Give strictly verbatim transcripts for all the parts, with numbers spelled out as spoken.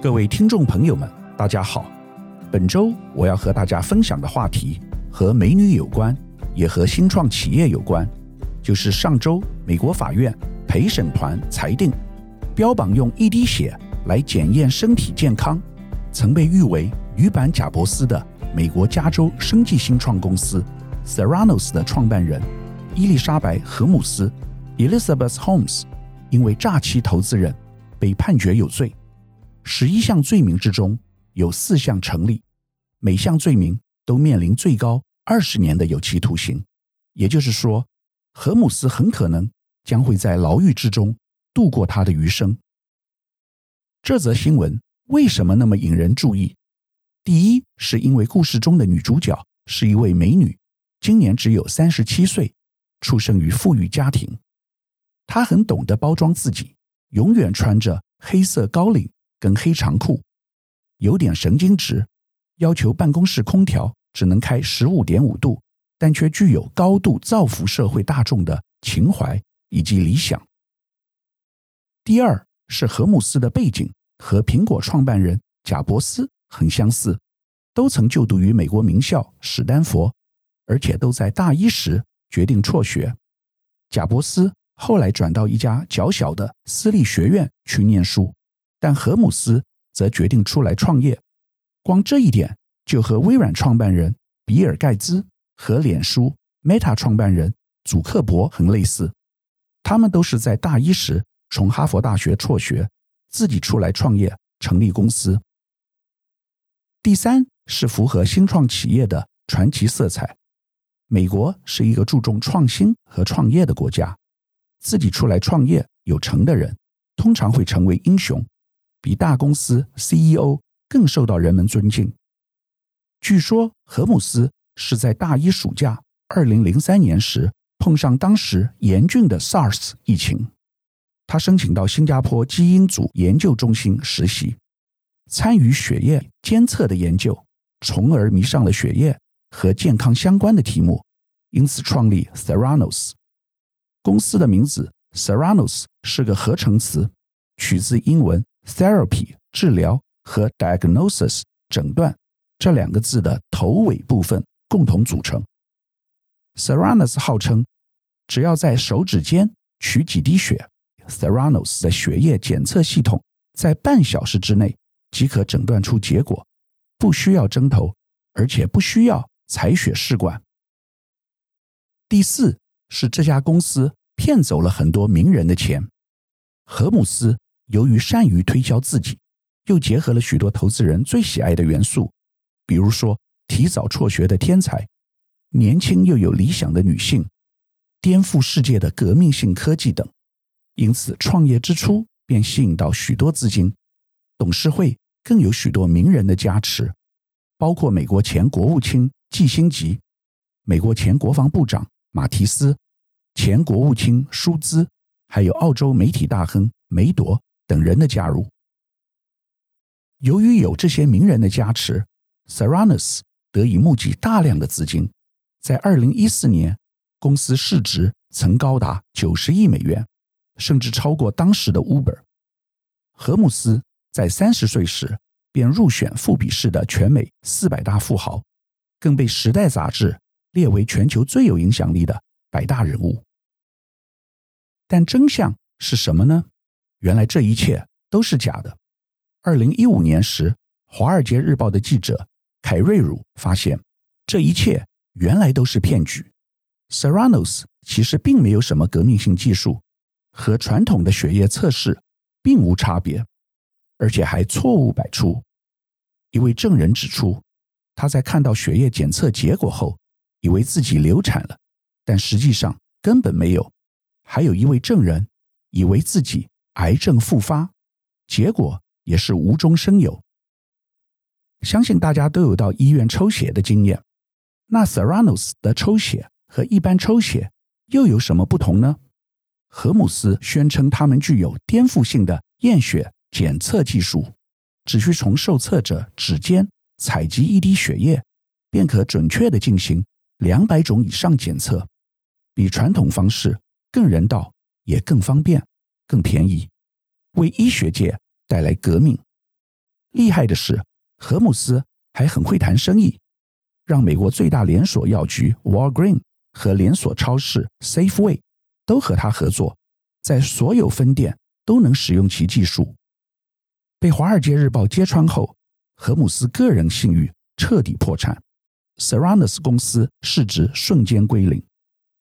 各位听众朋友们，大家好。本周我要和大家分享的话题和美女有关，也和新创企业有关，就是上周美国法院陪审团裁定，标榜用一滴血来检验身体健康，曾被誉为女版贾伯斯的美国加州生技新创公司 Theranos 的创办人伊丽莎白·荷姆斯 Elizabeth Holmes 因为诈欺投资人被判决有罪。十一项罪名之中有四项成立，每项罪名都面临最高二十年的有期徒刑。也就是说，荷姆斯很可能将会在牢狱之中度过他的余生。这则新闻为什么那么引人注意？第一，是因为故事中的女主角是一位美女，今年只有三十七岁，出生于富裕家庭。她很懂得包装自己，永远穿着黑色高领跟黑长裤，有点神经质，要求办公室空调只能开 十五点五 度，但却具有高度造福社会大众的情怀以及理想。第二，是荷姆斯的背景和苹果创办人贾伯斯很相似，都曾就读于美国名校史丹佛，而且都在大一时决定辍学。贾伯斯后来转到一家较小的私立学院去念书，但荷姆斯则决定出来创业，光这一点就和微软创办人比尔盖茨和脸书 Meta 创办人祖克伯很类似，他们都是在大一时从哈佛大学辍学，自己出来创业成立公司。第三，是符合新创企业的传奇色彩。美国是一个注重创新和创业的国家，自己出来创业有成的人通常会成为英雄，比大公司 C E O 更受到人们尊敬。据说荷姆斯是在大一暑假二零零三年时碰上当时严峻的 SARS 疫情，他申请到新加坡基因组研究中心实习，参与血液监测的研究，从而迷上了血液和健康相关的题目，因此创立 Theranos。 公司的名字Theranos 是个合成词，取自英文 therapy 治疗和 diagnosis 诊断这两个字的头尾部分共同组成。 Theranos 号称只要在手指间取几滴血， Theranos 的血液检测系统在半小时之内即可诊断出结果，不需要针头，而且不需要采血试管。第四，是这家公司骗走了很多名人的钱。荷姆斯由于善于推销自己，又结合了许多投资人最喜爱的元素，比如说提早辍学的天才，年轻又有理想的女性，颠覆世界的革命性科技等，因此创业之初便吸引到许多资金，董事会更有许多名人的加持，包括美国前国务卿基辛格、美国前国防部长马提斯、前国务卿舒兹，还有澳洲媒体大亨梅朵等人的加入。由于有这些名人的加持， Theranos 得以募集大量的资金，在二零一四年公司市值曾高达九十亿美元，甚至超过当时的 Uber。 荷姆斯在三十岁时便入选富比士的全美四百大富豪，更被《时代》杂志列为全球最有影响力的百大人物。但真相是什么呢？原来这一切都是假的。二零一五年时，《华尔街日报》的记者凯瑞鲁发现，这一切原来都是骗局。 Theranos 其实并没有什么革命性技术，和传统的血液测试并无差别，而且还错误百出。一位证人指出，他在看到血液检测结果后，以为自己流产了，但实际上根本没有。还有一位证人以为自己癌症复发，结果也是无中生有。相信大家都有到医院抽血的经验，那 Theranos 的抽血和一般抽血又有什么不同呢？荷姆斯宣称他们具有颠覆性的验血检测技术，只需从受测者指尖采集一滴血液，便可准确地进行两百种以上检测，比传统方式更人道，也更方便，更便宜，为医学界带来革命。厉害的是，荷姆斯还很会谈生意，让美国最大连锁药局 Walgreen 和连锁超市 Safeway 都和他合作，在所有分店都能使用其技术。被《华尔街日报》揭穿后，荷姆斯个人信誉彻底破产， Theranos 公司市值瞬间归零，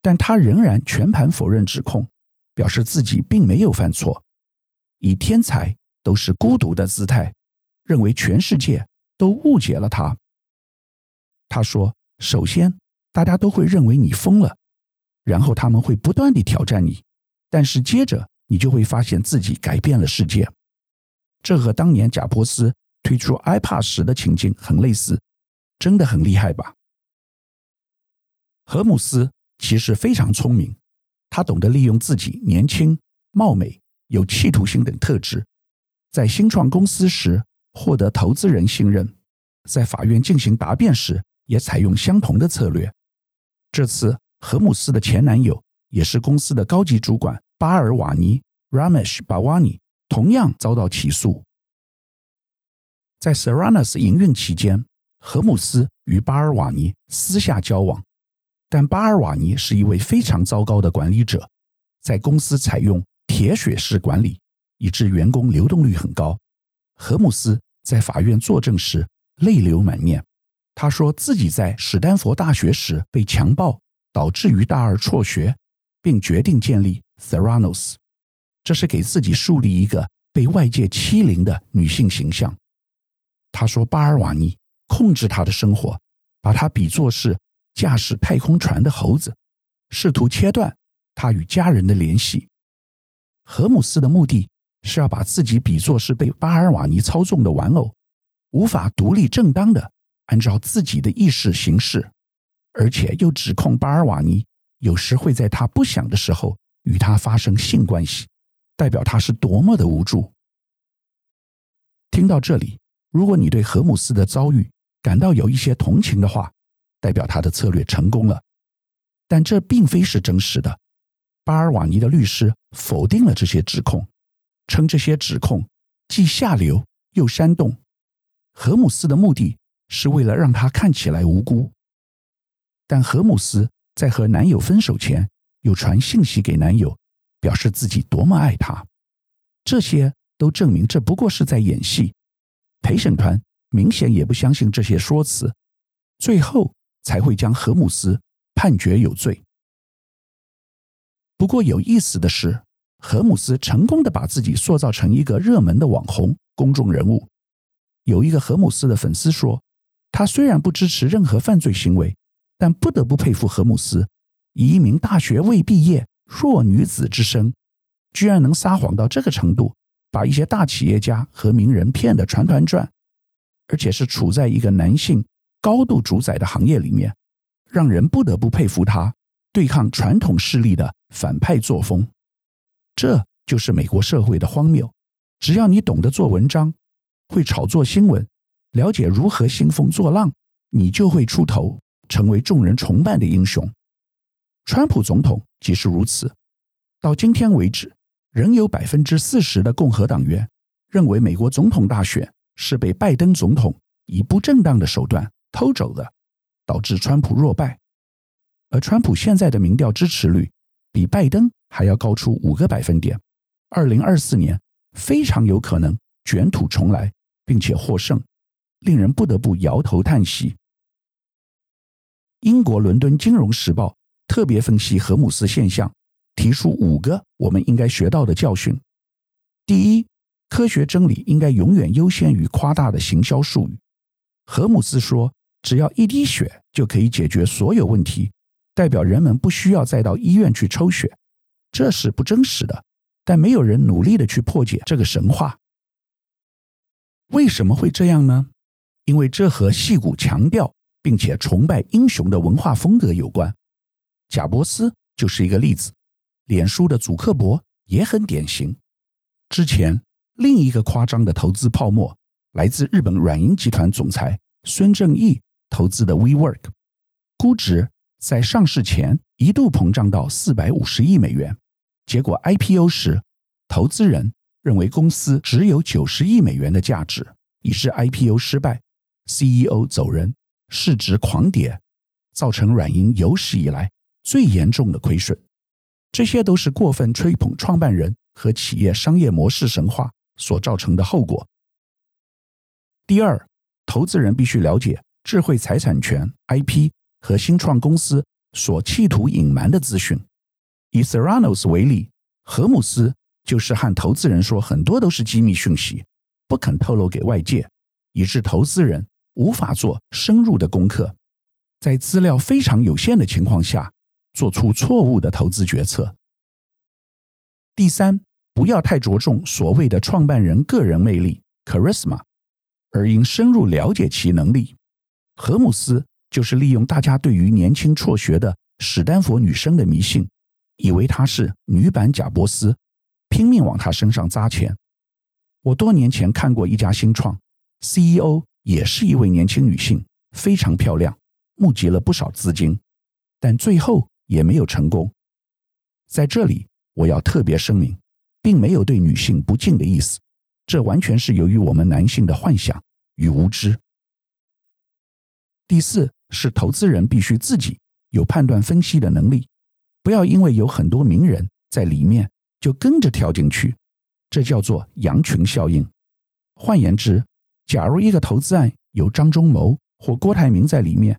但他仍然全盘否认指控，表示自己并没有犯错，以天才都是孤独的姿态，认为全世界都误解了他。他说，首先大家都会认为你疯了，然后他们会不断地挑战你，但是接着你就会发现自己改变了世界。这和当年贾伯斯推出 iPad 时的情境很类似，真的很厉害吧？荷姆斯其实非常聪明，他懂得利用自己年轻、貌美、有企图心等特质，在新创公司时获得投资人信任，在法院进行答辩时也采用相同的策略。这次荷姆斯的前男友也是公司的高级主管巴尔瓦尼 Ramesh Balani 同样遭到起诉。在 Theranos 营运期间，荷姆斯与巴尔瓦尼私下交往，但巴尔瓦尼是一位非常糟糕的管理者，在公司采用铁血式管理，以致员工流动率很高。荷姆斯在法院作证时泪流满面，他说自己在史丹佛大学时被强暴，导致于大二辍学，并决定建立 Theranos， 这是给自己树立一个被外界欺凌的女性形象。他说巴尔瓦尼控制他的生活，把他比作是驾驶太空船的猴子，试图切断他与家人的联系。荷姆斯的目的是要把自己比作是被巴尔瓦尼操纵的玩偶，无法独立正当的按照自己的意识行事，而且又指控巴尔瓦尼有时会在他不想的时候与他发生性关系，代表他是多么的无助。听到这里，如果你对荷姆斯的遭遇感到有一些同情的话，代表他的策略成功了，但这并非是真实的。巴尔瓦尼的律师否定了这些指控，称这些指控既下流又煽动，荷姆斯的目的是为了让他看起来无辜。但荷姆斯在和男友分手前有传信息给男友，表示自己多么爱他，这些都证明这不过是在演戏。陪审团明显也不相信这些说辞，最后才会将荷姆斯判决有罪。不过有意思的是，荷姆斯成功地把自己塑造成一个热门的网红公众人物。有一个荷姆斯的粉丝说，他虽然不支持任何犯罪行为，但不得不佩服荷姆斯，以一名大学未毕业弱女子之身，居然能撒谎到这个程度，把一些大企业家和名人骗得团团转，而且是处在一个男性高度主宰的行业里面，让人不得不佩服他对抗传统势力的反派作风。这就是美国社会的荒谬，只要你懂得做文章，会炒作新闻，了解如何兴风作浪，你就会出头，成为众人崇拜的英雄。川普总统即是如此，到今天为止，仍有 百分之四十 的共和党员认为美国总统大选是被拜登总统以不正当的手段偷走的，导致川普落败。而川普现在的民调支持率比拜登还要高出五个百分点，二零二四年非常有可能卷土重来，并且获胜，令人不得不摇头叹息。英国伦敦金融时报特别分析荷姆斯现象，提出五个我们应该学到的教训。第一，科学真理应该永远优先于夸大的行销术语。荷姆斯说，只要一滴血就可以解决所有问题，代表人们不需要再到医院去抽血，这是不真实的，但没有人努力地去破解这个神话。为什么会这样呢？因为这和戏骨强调并且崇拜英雄的文化风格有关。贾伯斯就是一个例子，脸书的祖克伯也很典型。之前另一个夸张的投资泡沫来自日本软银集团总裁孙正义投资的 WeWork， 估值在上市前一度膨胀到四百五十亿美元，结果 I P O 时投资人认为公司只有九十亿美元的价值，以致 I P O 失败， C E O 走人，市值狂跌，造成软银有史以来最严重的亏损。这些都是过分吹捧创办人和企业商业模式神话所造成的后果。第二，投资人必须了解智慧财产权 I P 和新创公司所企图隐瞒的资讯。以 Theranos 为例，荷姆斯就是和投资人说很多都是机密讯息，不肯透露给外界，以致投资人无法做深入的功课，在资料非常有限的情况下做出错误的投资决策。第三，不要太着重所谓的创办人个人魅力 charisma， 而应深入了解其能力。荷姆斯就是利用大家对于年轻辍学的史丹佛女生的迷信，以为她是女版贾伯斯，拼命往她身上砸钱。我多年前看过一家新创， C E O 也是一位年轻女性，非常漂亮，募集了不少资金，但最后也没有成功。在这里我要特别声明，并没有对女性不敬的意思，这完全是由于我们男性的幻想与无知。第四，是投资人必须自己有判断分析的能力，不要因为有很多名人在里面就跟着跳进去，这叫做羊群效应。换言之，假如一个投资案有张忠谋或郭台铭在里面，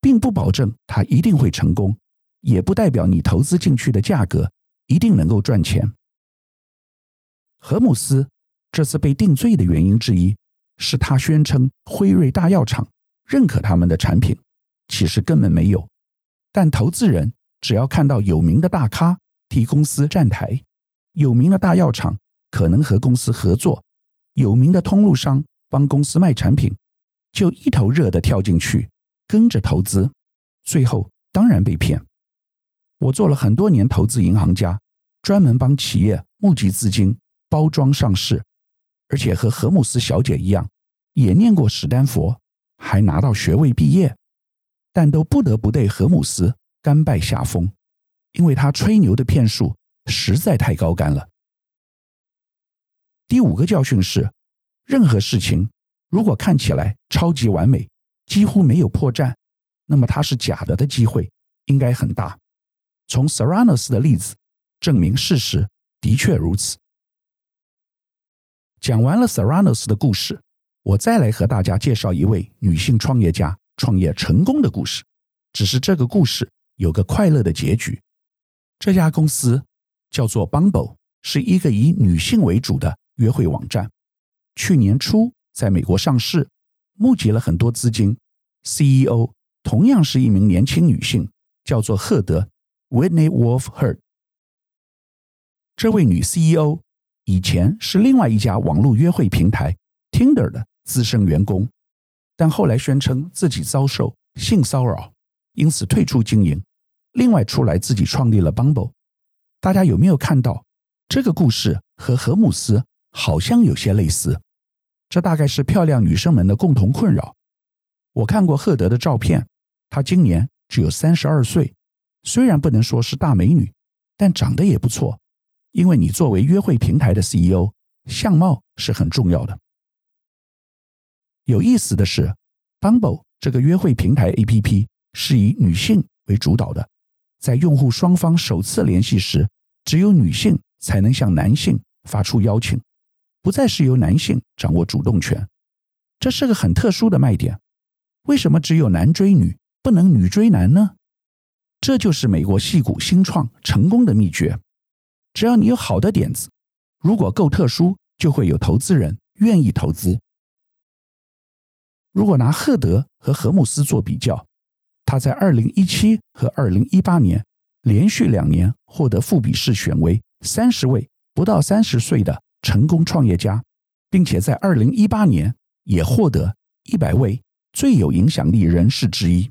并不保证他一定会成功，也不代表你投资进去的价格一定能够赚钱。荷姆斯这次被定罪的原因之一是他宣称辉瑞大药厂认可他们的产品，其实根本没有。但投资人只要看到有名的大咖替公司站台，有名的大药厂可能和公司合作，有名的通路商帮公司卖产品，就一头热的跳进去跟着投资，最后当然被骗。我做了很多年投资银行家，专门帮企业募集资金，包装上市，而且和荷姆斯小姐一样，也念过史丹佛，还拿到学位毕业，但都不得不对荷姆斯甘拜下风，因为他吹牛的骗术实在太高干了。第五个教训是，任何事情如果看起来超级完美，几乎没有破绽，那么它是假的的机会应该很大。从 Theranos 的例子证明事实的确如此。讲完了 Theranos 的故事，我再来和大家介绍一位女性创业家创业成功的故事，只是这个故事有个快乐的结局。这家公司叫做 Bumble， 是一个以女性为主的约会网站，去年初在美国上市，募集了很多资金。 C E O 同样是一名年轻女性，叫做赫德 Whitney Wolfe Herd。 这位女 C E O 以前是另外一家网络约会平台 Tinder 的资深员工，但后来宣称自己遭受性骚扰，因此退出经营，另外出来自己创立了 Bumble。 大家有没有看到这个故事和荷姆斯好像有些类似？这大概是漂亮女生们的共同困扰。我看过赫德的照片，她今年只有三十二岁，虽然不能说是大美女，但长得也不错，因为你作为约会平台的 C E O， 相貌是很重要的。有意思的是， Bumble 这个约会平台 A P P 是以女性为主导的，在用户双方首次联系时，只有女性才能向男性发出邀请，不再是由男性掌握主动权。这是个很特殊的卖点。为什么只有男追女，不能女追男呢？这就是美国矽谷新创成功的秘诀。只要你有好的点子，如果够特殊，就会有投资人愿意投资。如果拿赫德和荷姆斯做比较，他在二零一七和二零一八年连续两年获得富比士选为三十位不到三十岁的成功创业家，并且在二零一八年也获得一百位最有影响力人士之一。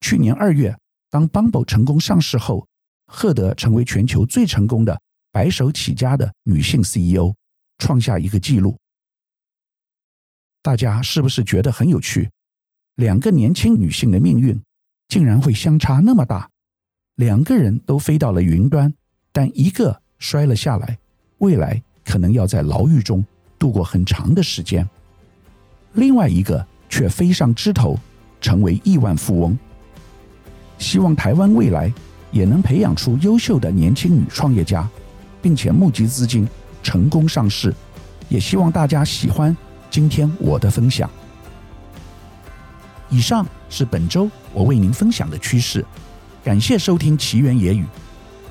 去年二月，当 Bumble 成功上市后，赫德成为全球最成功的白手起家的女性 C E O， 创下一个纪录。大家是不是觉得很有趣？两个年轻女性的命运竟然会相差那么大，两个人都飞到了云端，但一个摔了下来，未来可能要在牢狱中度过很长的时间。另外一个却飞上枝头，成为亿万富翁。希望台湾未来也能培养出优秀的年轻女创业家，并且募集资金成功上市。也希望大家喜欢今天我的分享。以上是本周我为您分享的趋势，感谢收听奇缘野语。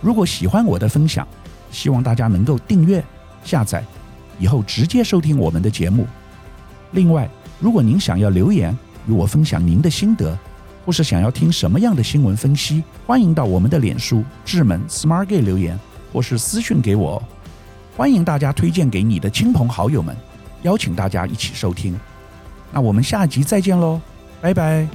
如果喜欢我的分享，希望大家能够订阅下载，以后直接收听我们的节目。另外，如果您想要留言与我分享您的心得，或是想要听什么样的新闻分析，欢迎到我们的脸书智门 SmartGate 留言，或是私讯给我。欢迎大家推荐给你的亲朋好友们，邀请大家一起收听。那我们下集再见咯，拜拜。